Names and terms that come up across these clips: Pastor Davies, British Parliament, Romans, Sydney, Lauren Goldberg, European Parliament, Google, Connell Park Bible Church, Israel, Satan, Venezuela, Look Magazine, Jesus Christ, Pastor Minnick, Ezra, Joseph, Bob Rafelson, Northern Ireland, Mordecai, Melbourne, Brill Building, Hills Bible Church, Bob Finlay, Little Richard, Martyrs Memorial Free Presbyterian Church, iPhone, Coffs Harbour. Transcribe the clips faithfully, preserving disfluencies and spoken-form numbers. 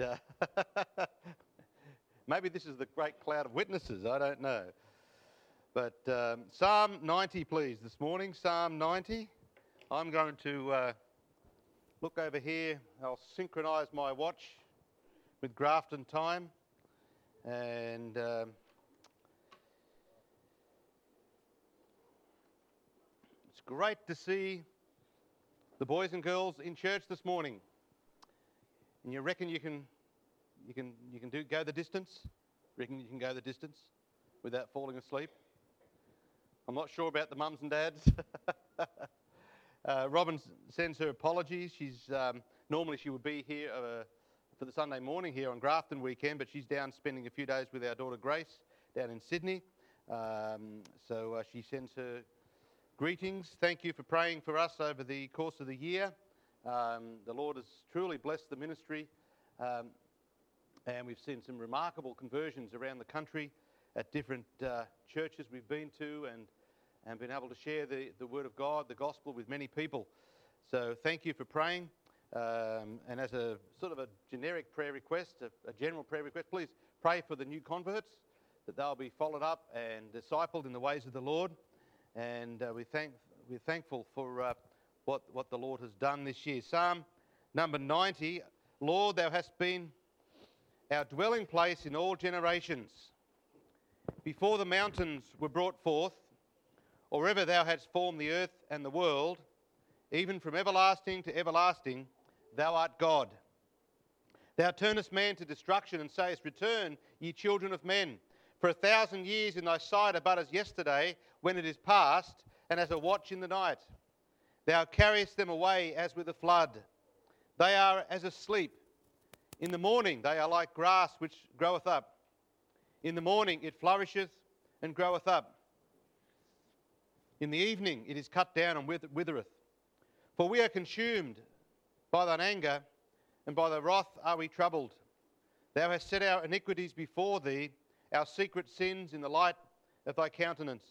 uh, maybe this is the great cloud of witnesses, I don't know. But um, Psalm ninety, please, this morning, Psalm ninety. I'm going to uh, look over here. I'll synchronise my watch with Grafton time. And um, it's great to see the boys and girls in church this morning. And you reckon you can, you can, you can do go the distance? Reckon you can go the distance without falling asleep? I'm not sure about the mums and dads. uh, Robin sends her apologies. She's um, normally she would be here uh, for the Sunday morning here on Grafton weekend, but she's down spending a few days with our daughter Grace down in Sydney. Um, so uh, she sends her greetings. Thank you for praying for us over the course of the year. Um, the Lord has truly blessed the ministry, um, and we've seen some remarkable conversions around the country at different uh, churches we've been to, and, and been able to share the, the Word of God, the Gospel, with many people. So thank you for praying. Um, and as a sort of a generic prayer request, a, a general prayer request, please pray for the new converts, that they'll be followed up and discipled in the ways of the Lord. And uh, we thank, we're thankful for uh, what, what the Lord has done this year. Psalm number ninety, Lord, thou hast been our dwelling place in all generations. Before the mountains were brought forth, or ever thou hadst formed the earth and the world, even from everlasting to everlasting, thou art God. Thou turnest man to destruction and sayest, return, ye children of men. For a thousand years in thy sight are but as yesterday, when it is past, and as a watch in the night. Thou carriest them away as with a flood. They are as asleep. In the morning they are like grass which groweth up. In the morning it flourisheth and groweth up. In the evening it is cut down and withereth. For we are consumed by thine anger, and by thy wrath are we troubled. Thou hast set our iniquities before thee, our secret sins in the light of thy countenance.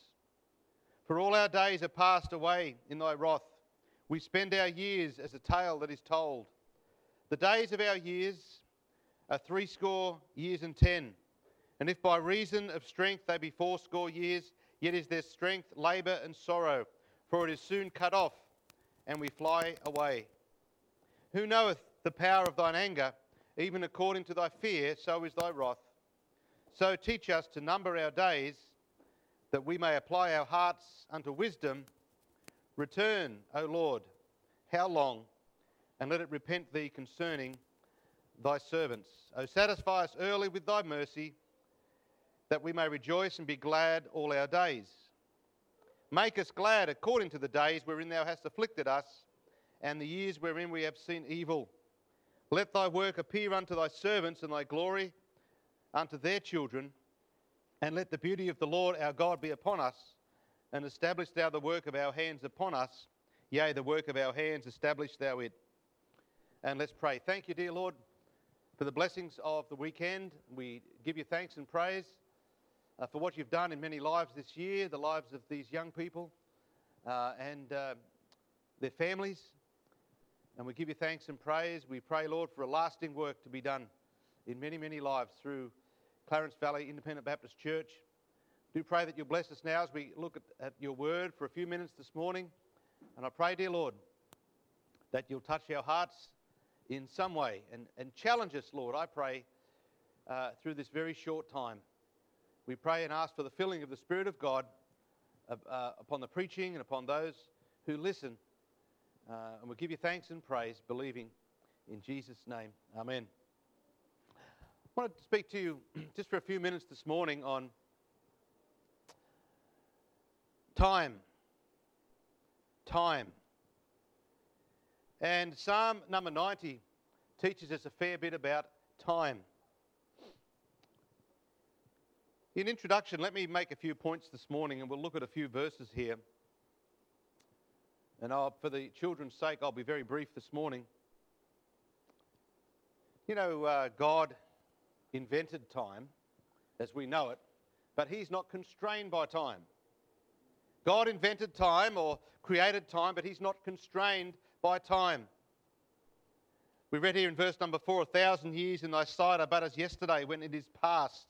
For all our days are passed away in thy wrath. We spend our years as a tale that is told. The days of our years are threescore years and ten. And if by reason of strength they be fourscore years, yet is their strength labour and sorrow, for it is soon cut off, and we fly away. Who knoweth the power of thine anger? Even according to thy fear, so is thy wrath. So teach us to number our days, that we may apply our hearts unto wisdom. Return, O Lord, how long? And let it repent thee concerning thy servants. O satisfy us early with thy mercy, that we may rejoice and be glad all our days. Make us glad according to the days wherein thou hast afflicted us, and the years wherein we have seen evil. Let thy work appear unto thy servants, and thy glory unto their children. And let the beauty of the Lord our God be upon us, and establish thou the work of our hands upon us. Yea, the work of our hands establish thou it. And let's pray. Thank you, dear Lord, for the blessings of the weekend. We give you thanks and praise Uh, for what you've done in many lives this year, the lives of these young people uh, and uh, their families. And we give you thanks and praise. We pray, Lord, for a lasting work to be done in many, many lives through Clarence Valley Independent Baptist Church. Do pray that you'll bless us now as we look at, at your word for a few minutes this morning. And I pray, dear Lord, that you'll touch our hearts in some way and, and challenge us, Lord, I pray, uh, through this very short time. We pray and ask for the filling of the Spirit of God uh, uh, upon the preaching and upon those who listen. Uh, and we give you thanks and praise, believing in Jesus' name. Amen. I wanted to speak to you just for a few minutes this morning on time. Time. And Psalm number ninety teaches us a fair bit about time. In introduction, let me make a few points this morning, and we'll look at a few verses here. And I'll, for the children's sake, I'll be very brief this morning. You know, uh, God invented time as we know it, but he's not constrained by time. God invented time or created time, but he's not constrained by time. We read here in verse number four, a thousand years in thy sight are but as yesterday when it is past.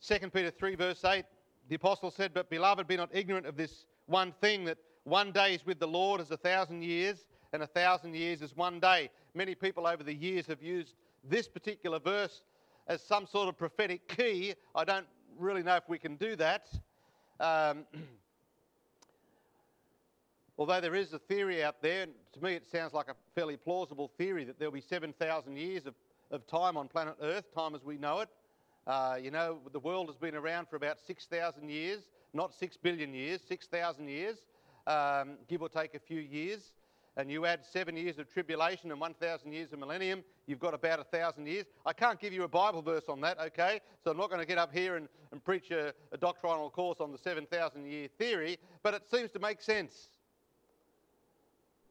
Second Peter three verse eight, the apostle said, but beloved, be not ignorant of this one thing, that one day is with the Lord as a thousand years, and a thousand years is one day. Many people over the years have used this particular verse as some sort of prophetic key. I don't really know if we can do that. Um, although there is a theory out there, to me it sounds like a fairly plausible theory, that there'll be seven thousand years of, of time on planet Earth, time as we know it. Uh, you know, the world has been around for about six thousand years, not six billion years, six thousand years, um, give or take a few years. And you add seven years of tribulation and one thousand years of millennium, you've got about one thousand years. I can't give you a Bible verse on that, okay? So I'm not going to get up here and, and preach a, a doctrinal course on the seven thousand year theory, but it seems to make sense.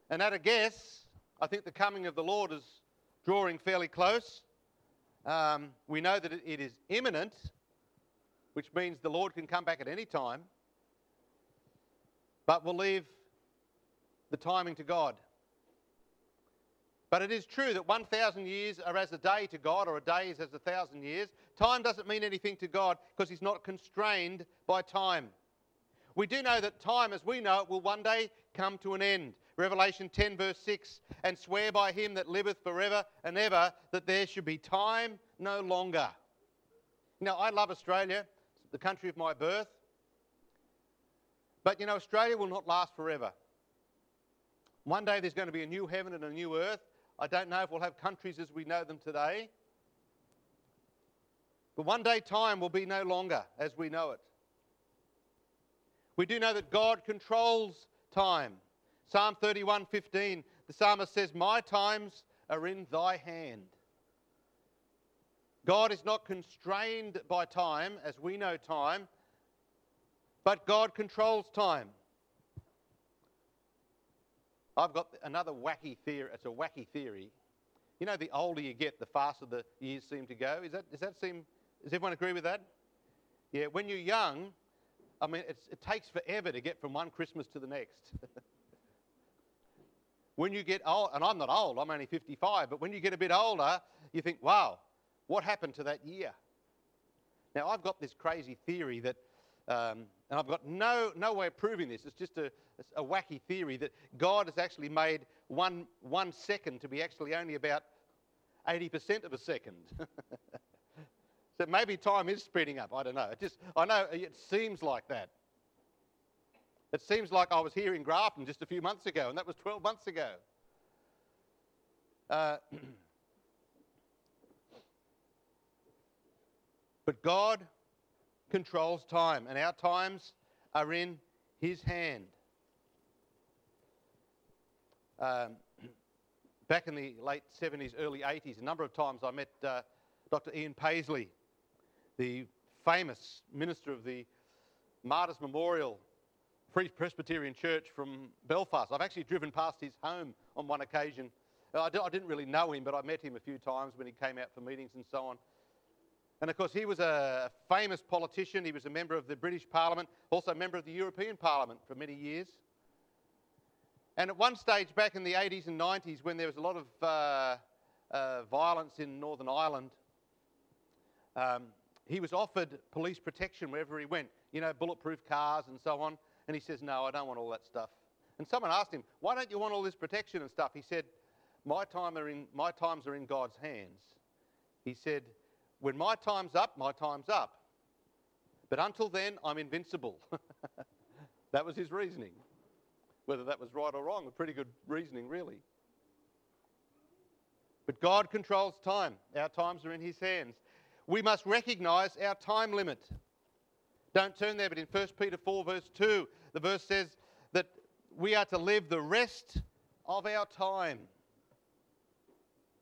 And at a guess, I think the coming of the Lord is drawing fairly close. Um, we know that it is imminent, which means the Lord can come back at any time, but we'll leave the timing to God. But it is true that one thousand years are as a day to God, or a day is as a thousand years. Time doesn't mean anything to God because he's not constrained by time. We do know that time as we know it will one day come to an end. Revelation ten verse six, and swear by him that liveth forever and ever that there should be time no longer. Now, I love Australia, it's the country of my birth, but you know, Australia will not last forever. One day there's going to be a new heaven and a new earth. I don't know if we'll have countries as we know them today. But one day time will be no longer as we know it. We do know that God controls time. Psalm thirty-one fifteen, the psalmist says, my times are in thy hand. God is not constrained by time as we know time, but God controls time. I've got another wacky theory. It's a wacky theory. You know, the older you get, the faster the years seem to go. Is that, does that seem, does everyone agree with that? Yeah, when you're young, I mean, it's, it takes forever to get from one Christmas to the next. When you get old, and I'm not old, I'm only fifty-five, but when you get a bit older, you think, wow, what happened to that year? Now, I've got this crazy theory that Um, and I've got no no way of proving this. It's just a, a wacky theory that God has actually made one one second to be actually only about eighty percent of a second. So maybe time is speeding up. I don't know. It just I know it seems like that. It seems like I was here in Grafton just a few months ago, and that was twelve months ago. Uh, but God controls time, and our times are in his hand. Um, back in the late seventies, early eighties, a number of times I met uh, Doctor Ian Paisley, the famous minister of the Martyrs Memorial Free Presbyterian Church from Belfast. I've actually driven past his home on one occasion. I, d- I didn't really know him, but I met him a few times when he came out for meetings and so on. And of course, he was a famous politician. He was a member of the British Parliament, also a member of the European Parliament for many years. And at one stage back in the eighties and nineties, when there was a lot of uh, uh, violence in Northern Ireland, um, he was offered police protection wherever he went, you know, bulletproof cars and so on. And he says, no, I don't want all that stuff. And someone asked him, why don't you want all this protection and stuff? He said, my time are in, my times are in God's hands. He said, when my time's up, my time's up. But until then, I'm invincible. That was his reasoning. Whether that was right or wrong, a pretty good reasoning, really. But God controls time. Our times are in his hands. We must recognise our time limit. Don't turn there, but in First Peter four, verse two, the verse says that we are to live the rest of our time.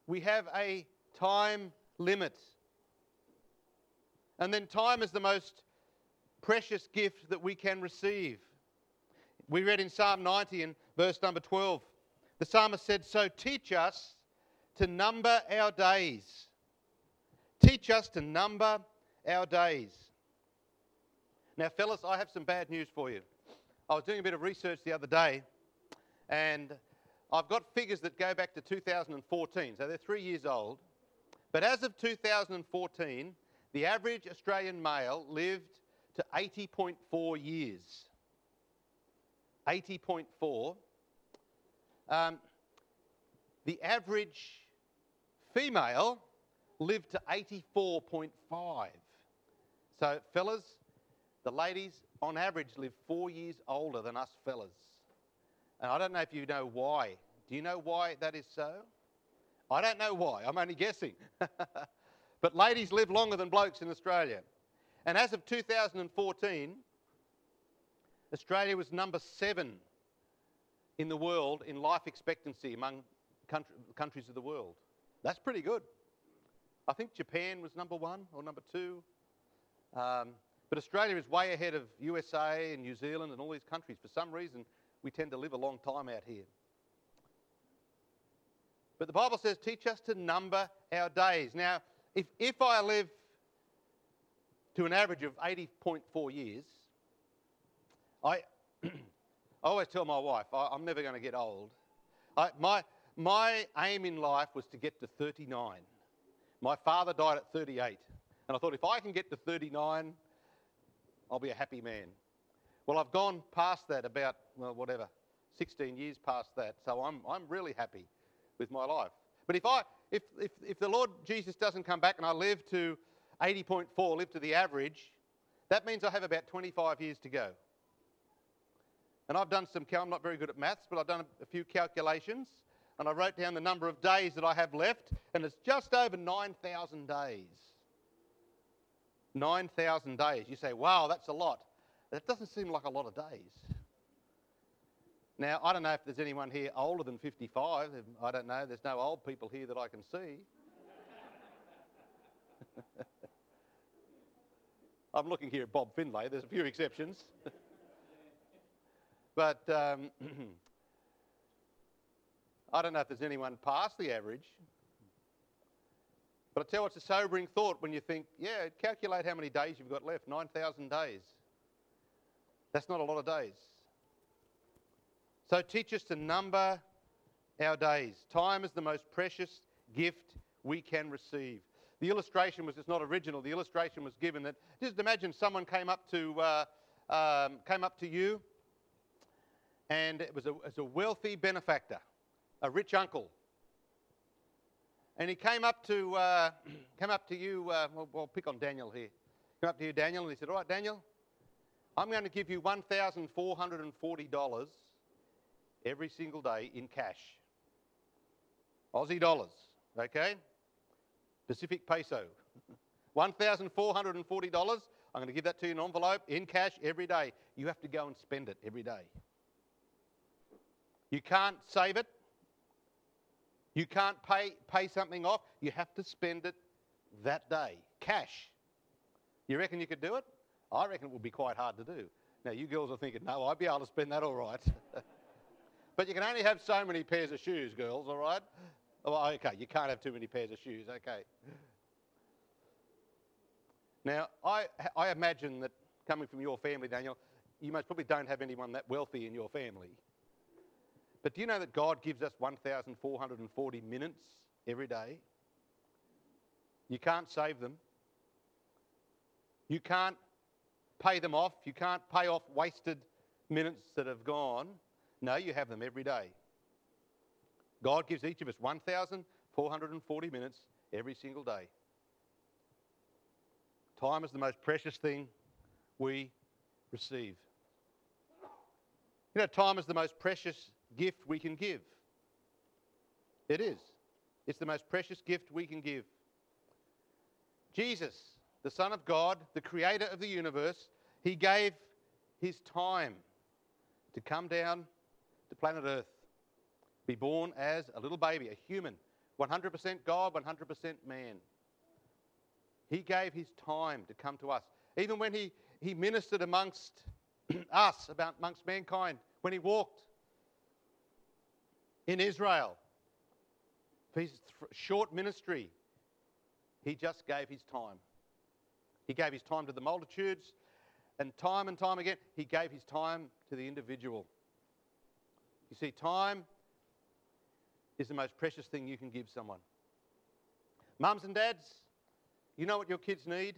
We have a time limit. And then time is the most precious gift that we can receive. We read in Psalm ninety and verse number twelve, the psalmist said, so teach us to number our days. Teach us to number our days. Now, fellas, I have some bad news for you. I was doing a bit of research the other day, and I've got figures that go back to two thousand fourteen, so they're three years old. But as of two thousand fourteen, the average Australian male lived to eighty point four years. eighty point four. Um, the average female lived to eighty-four point five. So, fellas, the ladies on average live four years older than us fellas. And I don't know if you know why. Do you know why that is so? I don't know why. I'm only guessing. But ladies live longer than blokes in Australia. And as of two thousand fourteen, Australia was number seven in the world in life expectancy among country, countries of the world. That's pretty good. I think Japan was number one or number two. Um, but Australia is way ahead of U S A and New Zealand and all these countries. For some reason, we tend to live a long time out here. But the Bible says, teach us to number our days. Now, if, if I live to an average of eighty point four years, I, I always tell my wife, I, I'm never going to get old. I, my, my aim in life was to get to thirty-nine. My father died at thirty-eight. And I thought, if I can get to thirty-nine, I'll be a happy man. Well, I've gone past that about, well, whatever, sixteen years past that. So I'm I'm really happy with my life. But if I if if, if the Lord Jesus doesn't come back and I live to eighty point four, live to the average, that means I have about twenty-five years to go. And I've done some, I'm not very good at maths, but I've done a few calculations, and I wrote down the number of days that I have left, and it's just over nine thousand days. nine thousand days. You say, wow, that's a lot. That doesn't seem like a lot of days. Now, I don't know if there's anyone here older than fifty-five. I don't know. There's no old people here that I can see. I'm looking here at Bob Finlay. There's a few exceptions. But um, I don't know if there's anyone past the average. But I tell you, it's a sobering thought when you think, yeah, calculate how many days you've got left, nine thousand days. That's not a lot of days. So teach us to number our days. Time is the most precious gift we can receive. The illustration was, it's not original, the illustration was given that, just imagine someone came up to uh, um, came up to you, and it was, a, it was a wealthy benefactor, a rich uncle. And he came up to uh, came up to you, uh, we'll, we'll pick on Daniel here. Came up to you, Daniel, and he said, all right, Daniel, I'm going to give you one thousand four hundred forty dollars every single day in cash. Aussie dollars, okay? Pacific peso. one thousand four hundred forty dollars, I'm going to give that to you in an envelope, in cash, every day. You have to go and spend it every day. You can't save it. You can't pay, pay something off. You have to spend it that day. Cash. You reckon you could do it? I reckon it would be quite hard to do. Now, you girls are thinking, no, I'd be able to spend that all right. But you can only have so many pairs of shoes, girls, all right? Well, okay, you can't have too many pairs of shoes, okay. Now, I, I imagine that coming from your family, Daniel, you most probably don't have anyone that wealthy in your family. But do you know that God gives us one thousand four hundred forty minutes every day? You can't save them. You can't pay them off. You can't pay off wasted minutes that have gone. No, you have them every day. God gives each of us one thousand four hundred forty minutes every single day. Time is the most precious thing we receive. You know, time is the most precious gift we can give. It is. It's the most precious gift we can give. Jesus, the Son of God, the creator of the universe, he gave his time to come down to planet Earth, be born as a little baby, a human, one hundred percent God, one hundred percent man. He gave his time to come to us. Even when he, he ministered amongst us, about amongst mankind, when he walked in Israel, for his th- short ministry, he just gave his time. He gave his time to the multitudes, and time and time again, he gave his time to the individual. You see, time is the most precious thing you can give someone. Mums and dads, you know what your kids need,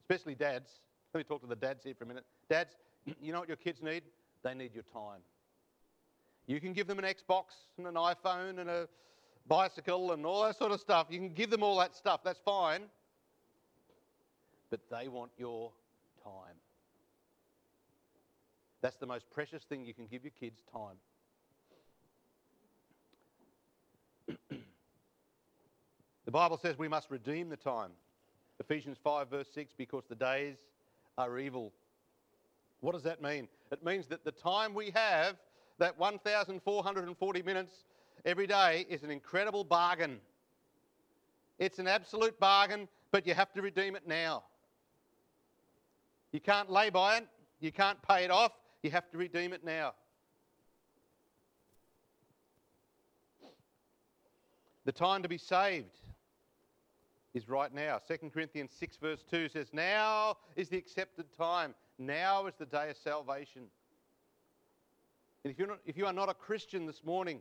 especially dads. Let me talk to the dads here for a minute. Dads, you know what your kids need? They need your time. You can give them an Xbox and an iPhone and a bicycle and all that sort of stuff. You can give them all that stuff. That's fine. But they want your time. That's the most precious thing you can give your kids, time. The Bible says we must redeem the time. Ephesians five verse six, because the days are evil. What does that mean? It means that the time we have, that one thousand four hundred forty minutes every day, is an incredible bargain. It's an absolute bargain, but you have to redeem it now. You can't lay by it. You can't pay it off. You have to redeem it now. The time to be saved is right now. Second Corinthians six verse two says, now is the accepted time. Now is the day of salvation. And if you're not, if you are not a Christian this morning,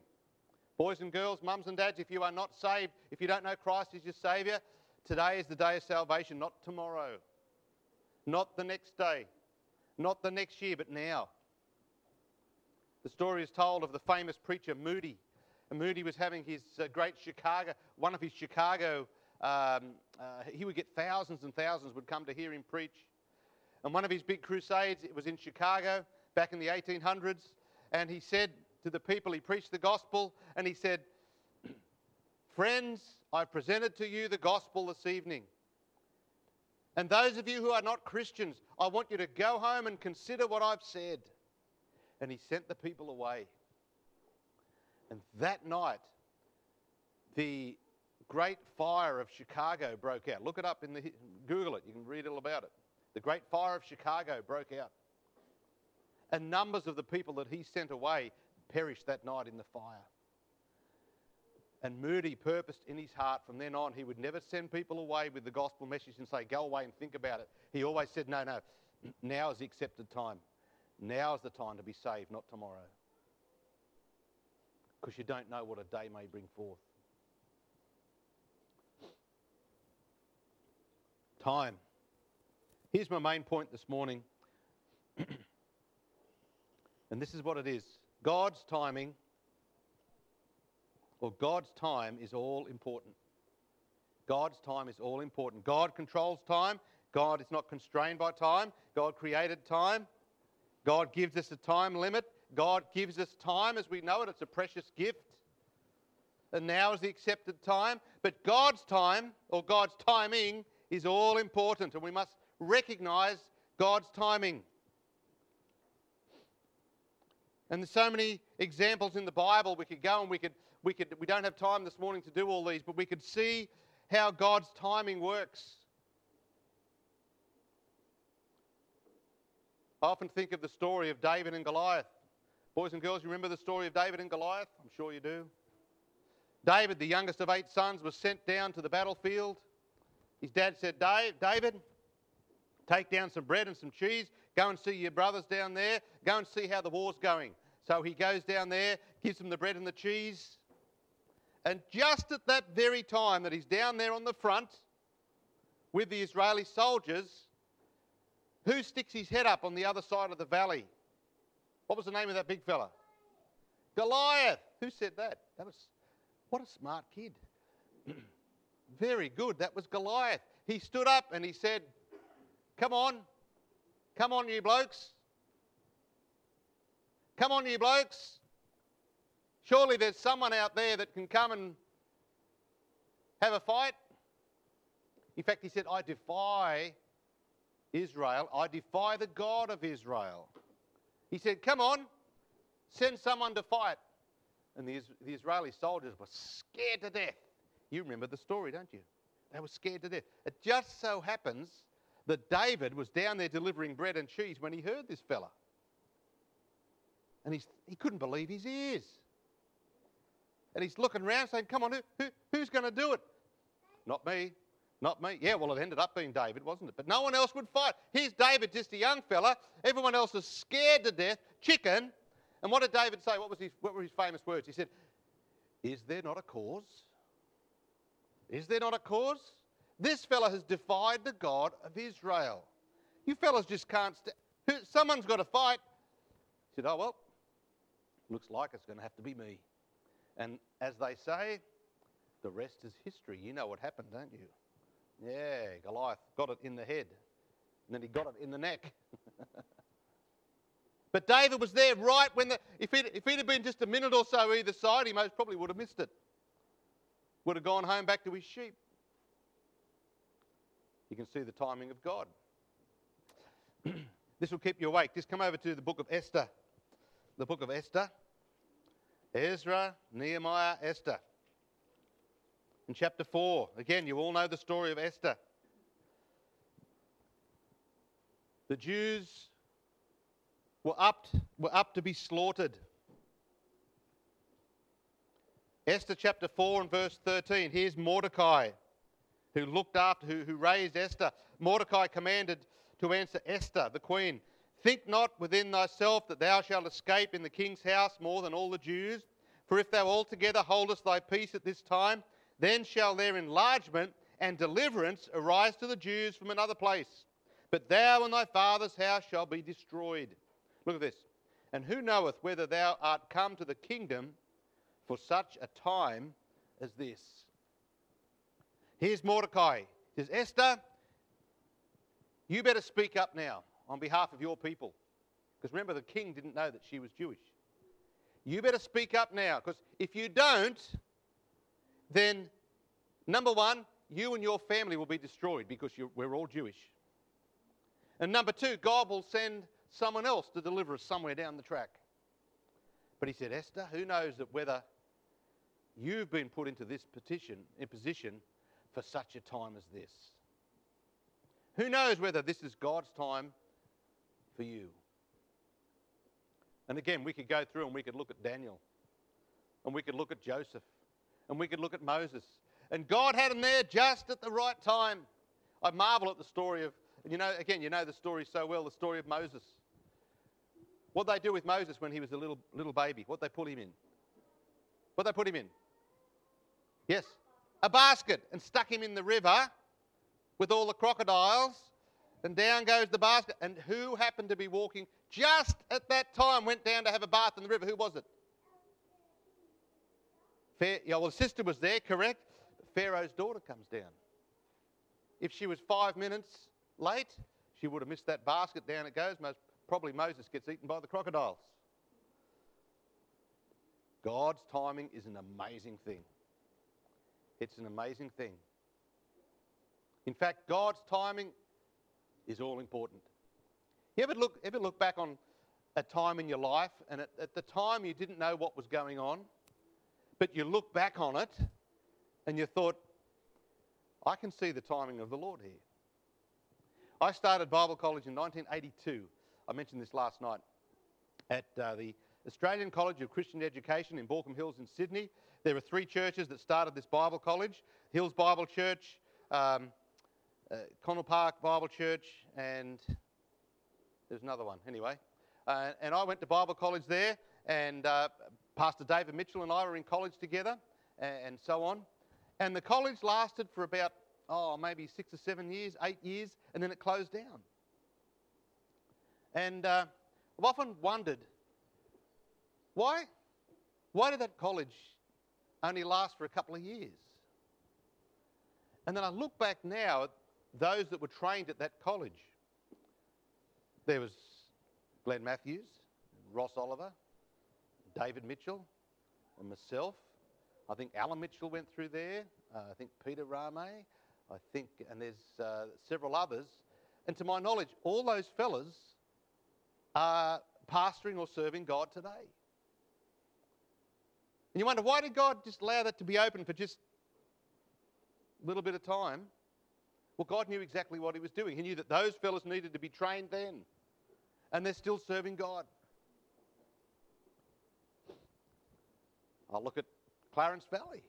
boys and girls, mums and dads, if you are not saved, if you don't know Christ is your Saviour, today is the day of salvation, not tomorrow, not the next day, not the next year, but now. The story is told of the famous preacher Moody. And Moody was having his uh, great Chicago, one of his Chicago, um, uh, he would get thousands and thousands would come to hear him preach. And one of his big crusades, it was in Chicago back in the eighteen hundreds, and he said to the people, he preached the gospel, and he said, friends, I've presented to you the gospel this evening. And those of you who are not Christians, I want you to go home and consider what I've said. And he sent the people away. And that night, the Great Fire of Chicago broke out. Look it up in the, Google it, you can read all about it. The Great Fire of Chicago broke out. And numbers of the people that he sent away perished that night in the fire. And Moody purposed in his heart from then on, he would never send people away with the gospel message and say, go away and think about it. He always said, no, no, now is the accepted time. Now is the time to be saved, not tomorrow. Because you don't know what a day may bring forth. Time. Here's my main point this morning, and this is what it is. God's timing, or God's time, is all important. God's time is all important. God controls time. God is not constrained by time. God created time. God gives us a time limit. God gives us time as we know it. It's a precious gift. And now is the accepted time. But God's time, or God's timing, is all important, and we must recognize God's timing. And there's so many examples in the Bible we could go, and we could we could we don't have time this morning to do all these, but we could see how God's timing works. I often think of the story of David and Goliath. Boys and girls, you remember the story of David and Goliath? I'm sure you do. David, the youngest of eight sons, was sent down to the battlefield. His dad said, Dave, David, take down some bread and some cheese. Go and see your brothers down there. Go and see how the war's going. So he goes down there, gives them the bread and the cheese. And just at that very time that he's down there on the front with the Israeli soldiers, who sticks his head up on the other side of the valley? What was the name of that big fella? Goliath. Who said that? That was, what a smart kid. Very good. That was Goliath. He stood up and he said, Come on, come on you blokes, come on you blokes, surely there's someone out there that can come and have a fight. In fact, he said, I defy Israel, I defy the God of Israel. He said, come on, send someone to fight. And the, the Israeli soldiers were scared to death. You remember the story, don't you? They were scared to death. It just so happens that David was down there delivering bread and cheese when he heard this fella. And he's, he couldn't believe his ears. And he's looking around saying, come on, who, who, who's going to do it? Not me, not me. Yeah, well, it ended up being David, wasn't it? But no one else would fight. Here's David, just a young fella. Everyone else is scared to death, chicken. And what did David say? What was his, what were his famous words? He said, Is there not a cause? Is there not a cause? This fella has defied the God of Israel. You fellas just can't... St- Someone's got to fight. He said, oh, well, looks like it's going to have to be me. And as they say, the rest is history. You know what happened, don't you? Yeah, Goliath got it in the head. And then he got it in the neck. But David was there right when the... If he'd, if he'd have been just a minute or so either side, he most probably would have missed it. Would have gone home back to his sheep. You can see the timing of God. This will keep you awake. Just come over to the book of Esther. The book of Esther. Ezra, Nehemiah, Esther. In chapter four. Again, you all know the story of Esther. The Jews were up, were up to be slaughtered. Esther chapter four and verse thirteen. Here's Mordecai, who looked after, who, who raised Esther. Mordecai commanded to answer Esther, the queen, think not within thyself that thou shalt escape in the king's house more than all the Jews. For if thou altogether holdest thy peace at this time, then shall their enlargement and deliverance arise to the Jews from another place. But thou and thy father's house shall be destroyed. Look at this. And who knoweth whether thou art come to the kingdom for such a time as this? Here's Mordecai. He says, Esther, you better speak up now on behalf of your people. Because remember, the king didn't know that she was Jewish. You better speak up now, because if you don't, then, number one, you and your family will be destroyed because you're, we're all Jewish. And number two, God will send someone else to deliver us somewhere down the track. But he said, Esther, who knows that whether you've been put into this petition, in position for such a time as this? Who knows whether this is God's time for you? And again, we could go through and we could look at Daniel, and we could look at Joseph, and we could look at Moses. And God had him there just at the right time. I marvel at the story of, you know, again, you know the story so well, the story of Moses. What they do with Moses when he was a little little baby? What they put him in? What they put him in? Yes, a basket, and stuck him in the river with all the crocodiles, and down goes the basket. And who happened to be walking just at that time? Went down to have a bath in the river. Who was it? Fair, yeah, well, the sister was there, correct? But Pharaoh's daughter comes down. If she was five minutes late, she would have missed that basket. Down it goes. Most Probably Moses gets eaten by the crocodiles. God's timing is an amazing thing. It's an amazing thing. In fact, God's timing is all important. You ever look, ever look back on a time in your life, and at, at the time you didn't know what was going on, but you look back on it and you thought, I can see the timing of the Lord here. I started Bible college in nineteen eighty-two. I mentioned this last night, at uh, the Australian College of Christian Education in Borkham Hills in Sydney. There were three churches that started this Bible college: Hills Bible Church, um, uh, Connell Park Bible Church, and there's another one, anyway. Uh, and I went to Bible college there, and uh, Pastor David Mitchell and I were in college together, and, and so on. And the college lasted for about, oh, maybe six or seven years, eight years, and then it closed down. And uh, I've often wondered, why why did that college only last for a couple of years? And then I look back now at those that were trained at that college. There was Glenn Matthews, Ross Oliver, David Mitchell, and myself. I think Alan Mitchell went through there. Uh, I think Peter Rame. I think, and there's uh, several others. And to my knowledge, all those fellas are pastoring or serving God today. And you wonder, why did God just allow that to be open for just a little bit of time? Well, God knew exactly what he was doing. He knew that those fellas needed to be trained then, and they're still serving God. I'll look at Clarence Valley.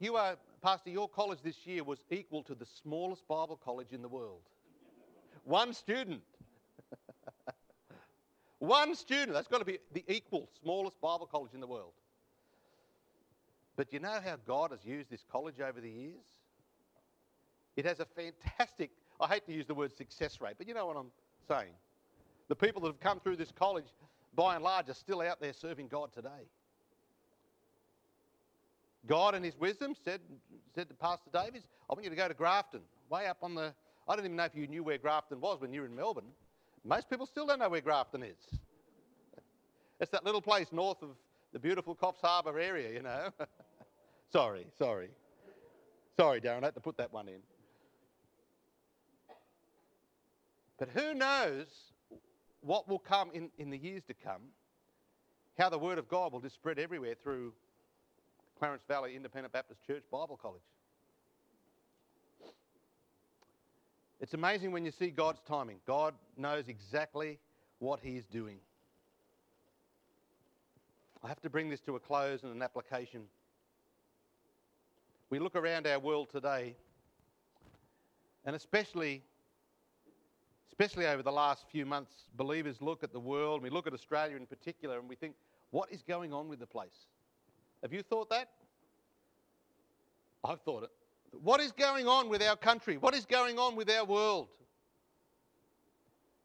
You are, Pastor, your college this year was equal to the smallest Bible college in the world. One student. One student, that's got to be the equal, smallest Bible college in the world. But you know how God has used this college over the years? It has a fantastic, I hate to use the word success rate, but you know what I'm saying. The people that have come through this college, by and large, are still out there serving God today. God in his wisdom said, said to Pastor Davies, I want you to go to Grafton, way up on the... I don't even know if you knew where Grafton was when you were in Melbourne. Most people still don't know where Grafton is. It's that little place north of the beautiful Coffs Harbour area, you know. sorry, sorry. Sorry, Darren, I had to put that one in. But who knows what will come in, in the years to come, how the Word of God will just spread everywhere through Clarence Valley Independent Baptist Church Bible College. It's amazing when you see God's timing. God knows exactly what he is doing. I have to bring this to a close and an application. We look around our world today, and especially, especially over the last few months, believers look at the world, we look at Australia in particular, and we think, what is going on with the place? Have you thought that? I've thought it. What is going on with our country? What is going on with our world?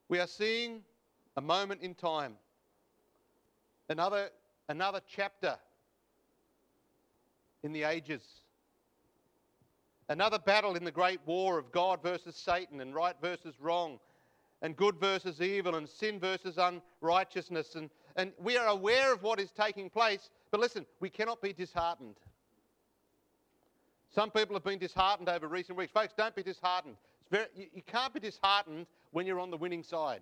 We are seeing a moment in time, another, another chapter in the ages, another battle in the great war of God versus Satan and right versus wrong and good versus evil and sin versus unrighteousness. And, and we are aware of what is taking place, but listen, we cannot be disheartened. Some people have been disheartened over recent weeks. Folks, don't be disheartened. It's very, you, you can't be disheartened when you're on the winning side.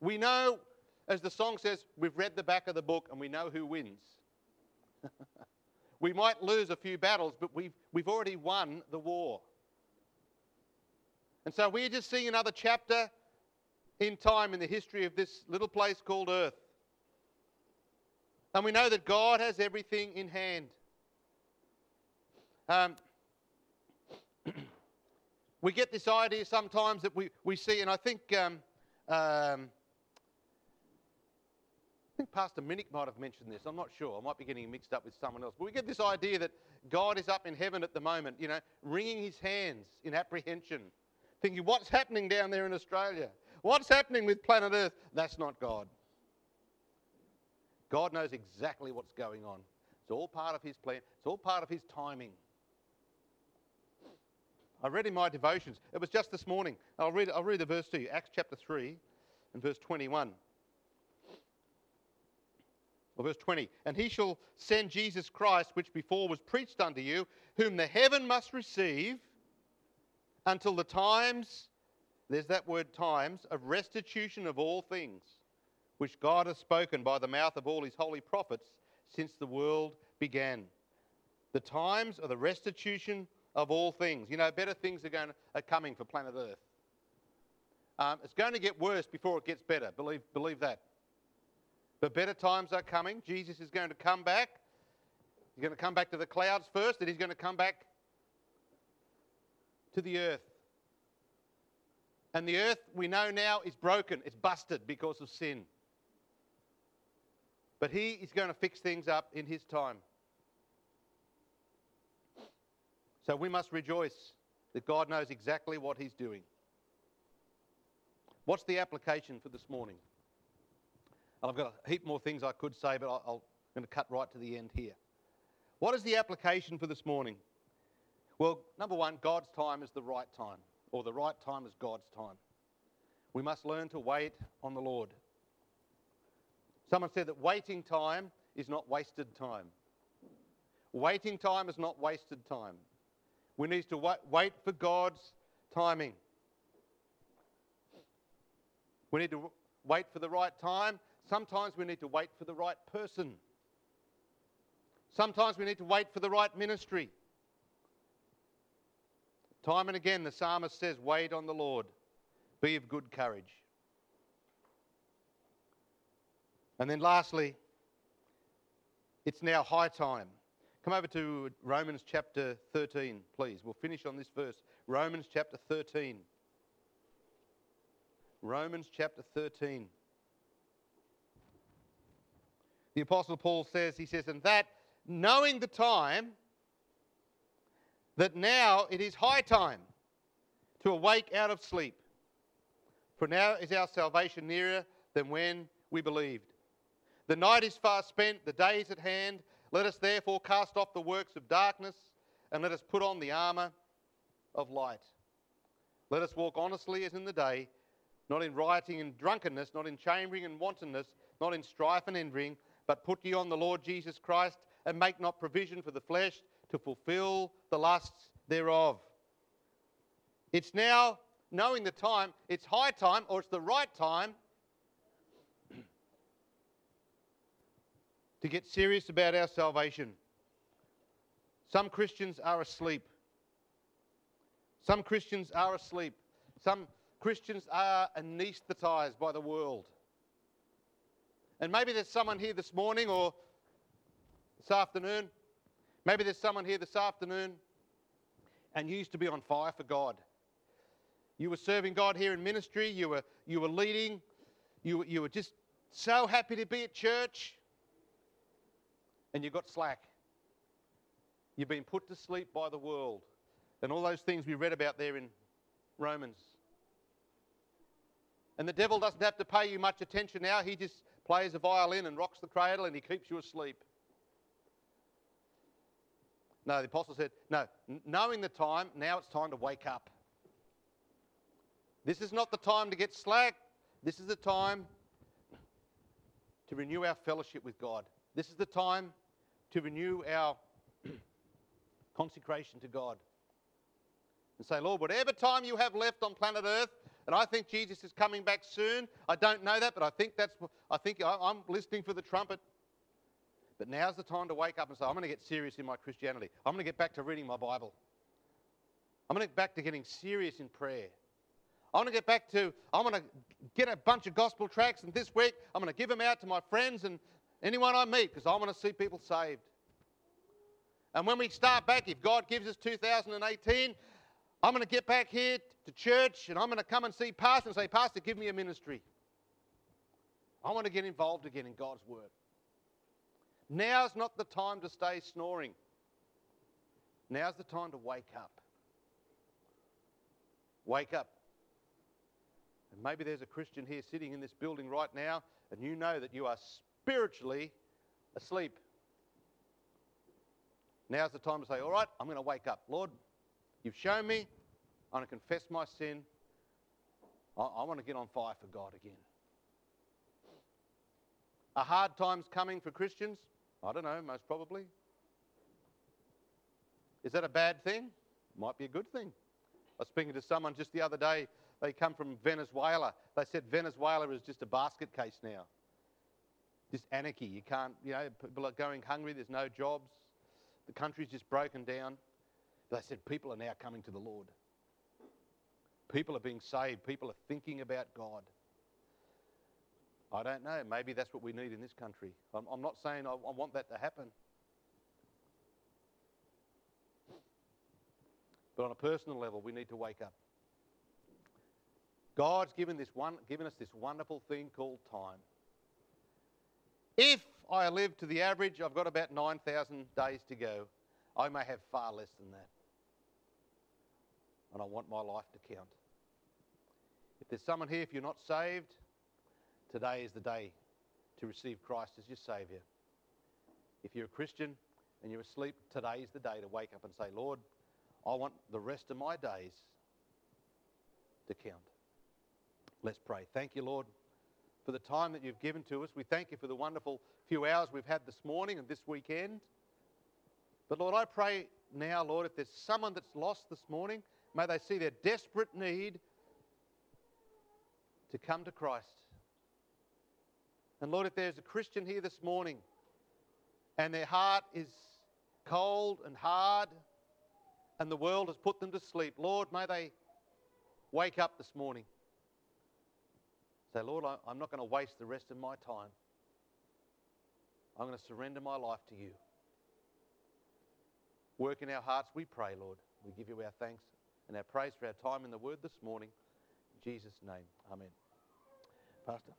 We know, as the song says, we've read the back of the book and we know who wins. We might lose a few battles, but we've, we've already won the war. And so we're just seeing another chapter in time in the history of this little place called Earth. And we know that God has everything in hand. Um, we get this idea sometimes that we, we see, and I think um, um, I think Pastor Minnick might have mentioned this. I'm not sure. I might be getting mixed up with someone else. But we get this idea that God is up in heaven at the moment, you know, wringing his hands in apprehension, thinking, what's happening down there in Australia? What's happening with planet Earth? That's not God. God knows exactly what's going on. It's all part of his plan. It's all part of his timing. I read in my devotions, it was just this morning, I'll read, I'll read the verse to you, Acts chapter three and verse twenty-one, or verse twenty, and he shall send Jesus Christ, which before was preached unto you, whom the heaven must receive until the times, there's that word times, of restitution of all things, which God has spoken by the mouth of all his holy prophets since the world began. The times of the restitution of all things. You know, better things are going to, are coming for planet Earth. Um, it's going to get worse before it gets better. Believe, believe that. But better times are coming. Jesus is going to come back. He's going to come back to the clouds first, and he's going to come back to the earth. And the earth, we know now, is broken. It's busted because of sin. But he is going to fix things up in his time. So we must rejoice that God knows exactly what he's doing. What's the application for this morning? And I've got a heap more things I could say, but I'll, I'll, I'm going to cut right to the end here. What is the application for this morning? Well, number one, God's time is the right time, or the right time is God's time. We must learn to wait on the Lord. Someone said that waiting time is not wasted time. Waiting time is not wasted time. We need to wait for God's timing. We need to wait for the right time. Sometimes we need to wait for the right person. Sometimes we need to wait for the right ministry. Time and again, the psalmist says, wait on the Lord, be of good courage. And then lastly, it's now high time. Come over to Romans chapter thirteen, please. We'll finish on this verse. Romans chapter thirteen. Romans chapter thirteen. the Apostle Paul says, he says, and that, knowing the time, that now it is high time to awake out of sleep. For now is our salvation nearer than when we believed. The night is fast spent, the day is at hand. Let us therefore cast off the works of darkness, and let us put on the armour of light. Let us walk honestly as in the day, not in rioting and drunkenness, not in chambering and wantonness, not in strife and envying, but put ye on the Lord Jesus Christ, and make not provision for the flesh to fulfil the lusts thereof. It's now, knowing the time, it's high time, or it's the right time, to get serious about our salvation. Some Christians are asleep. Some Christians are asleep. Some Christians are anaesthetised by the world. And maybe there's someone here this morning or this afternoon. Maybe there's someone here this afternoon and you used to be on fire for God. You were serving God here in ministry. You were, you were leading. You, you were just so happy to be at church. And you got slack. You've been put to sleep by the world. And all those things we read about there in Romans. And the devil doesn't have to pay you much attention now. He just plays a violin and rocks the cradle and he keeps you asleep. No, the apostle said, no, knowing the time, now it's time to wake up. This is not the time to get slack. This is the time to renew our fellowship with God. This is the time to renew our consecration to God. And say, Lord, whatever time you have left on planet Earth, and I think Jesus is coming back soon. I don't know that, but I think that's, I think I'm listening for the trumpet. But now's the time to wake up and say, I'm going to get serious in my Christianity. I'm going to get back to reading my Bible. I'm going to get back to getting serious in prayer. I want to get back to, I want to get a bunch of gospel tracts, and this week I'm going to give them out to my friends and anyone I meet, because I want to see people saved. And when we start back, if God gives us two thousand eighteen, I'm going to get back here to church and I'm going to come and see Pastor and say, Pastor, give me a ministry. I want to get involved again in God's work. Now's not the time to stay snoring. Now's the time to wake up. Wake up. And maybe there's a Christian here sitting in this building right now, and you know that you are spiritually asleep. Now's the time to say, all right, I'm going to wake up. Lord, you've shown me. I'm going to confess my sin. I, I want to get on fire for God again. Are hard times coming for Christians? I don't know, most probably. Is that a bad thing? Might be a good thing. I was speaking to someone just the other day. They come from Venezuela. They said Venezuela is just a basket case now. Just anarchy. You can't, you know, people are going hungry. There's no jobs. The country's just broken down. They said people are now coming to the Lord. People are being saved. People are thinking about God. I don't know. Maybe that's what we need in this country. I'm, I'm not saying I, I want that to happen. But on a personal level, we need to wake up. God's given, this one, given us this wonderful thing called time. If I live to the average, I've got about nine thousand days to go. I may have far less than that. And I want my life to count. If there's someone here, if you're not saved, today is the day to receive Christ as your Saviour. If you're a Christian and you're asleep, today is the day to wake up and say, Lord, I want the rest of my days to count. Let's pray. Thank you, Lord, for the time that you've given to us. We thank you for the wonderful few hours we've had this morning and this weekend. But, Lord, I pray now, Lord, if there's someone that's lost this morning, may they see their desperate need to come to Christ. And, Lord, if there's a Christian here this morning and their heart is cold and hard and the world has put them to sleep, Lord, may they wake up this morning. Say, Lord, I, I'm not going to waste the rest of my time. I'm going to surrender my life to you. Work in our hearts, we pray, Lord. We give you our thanks and our praise for our time in the Word this morning. In Jesus' name, amen. Pastor.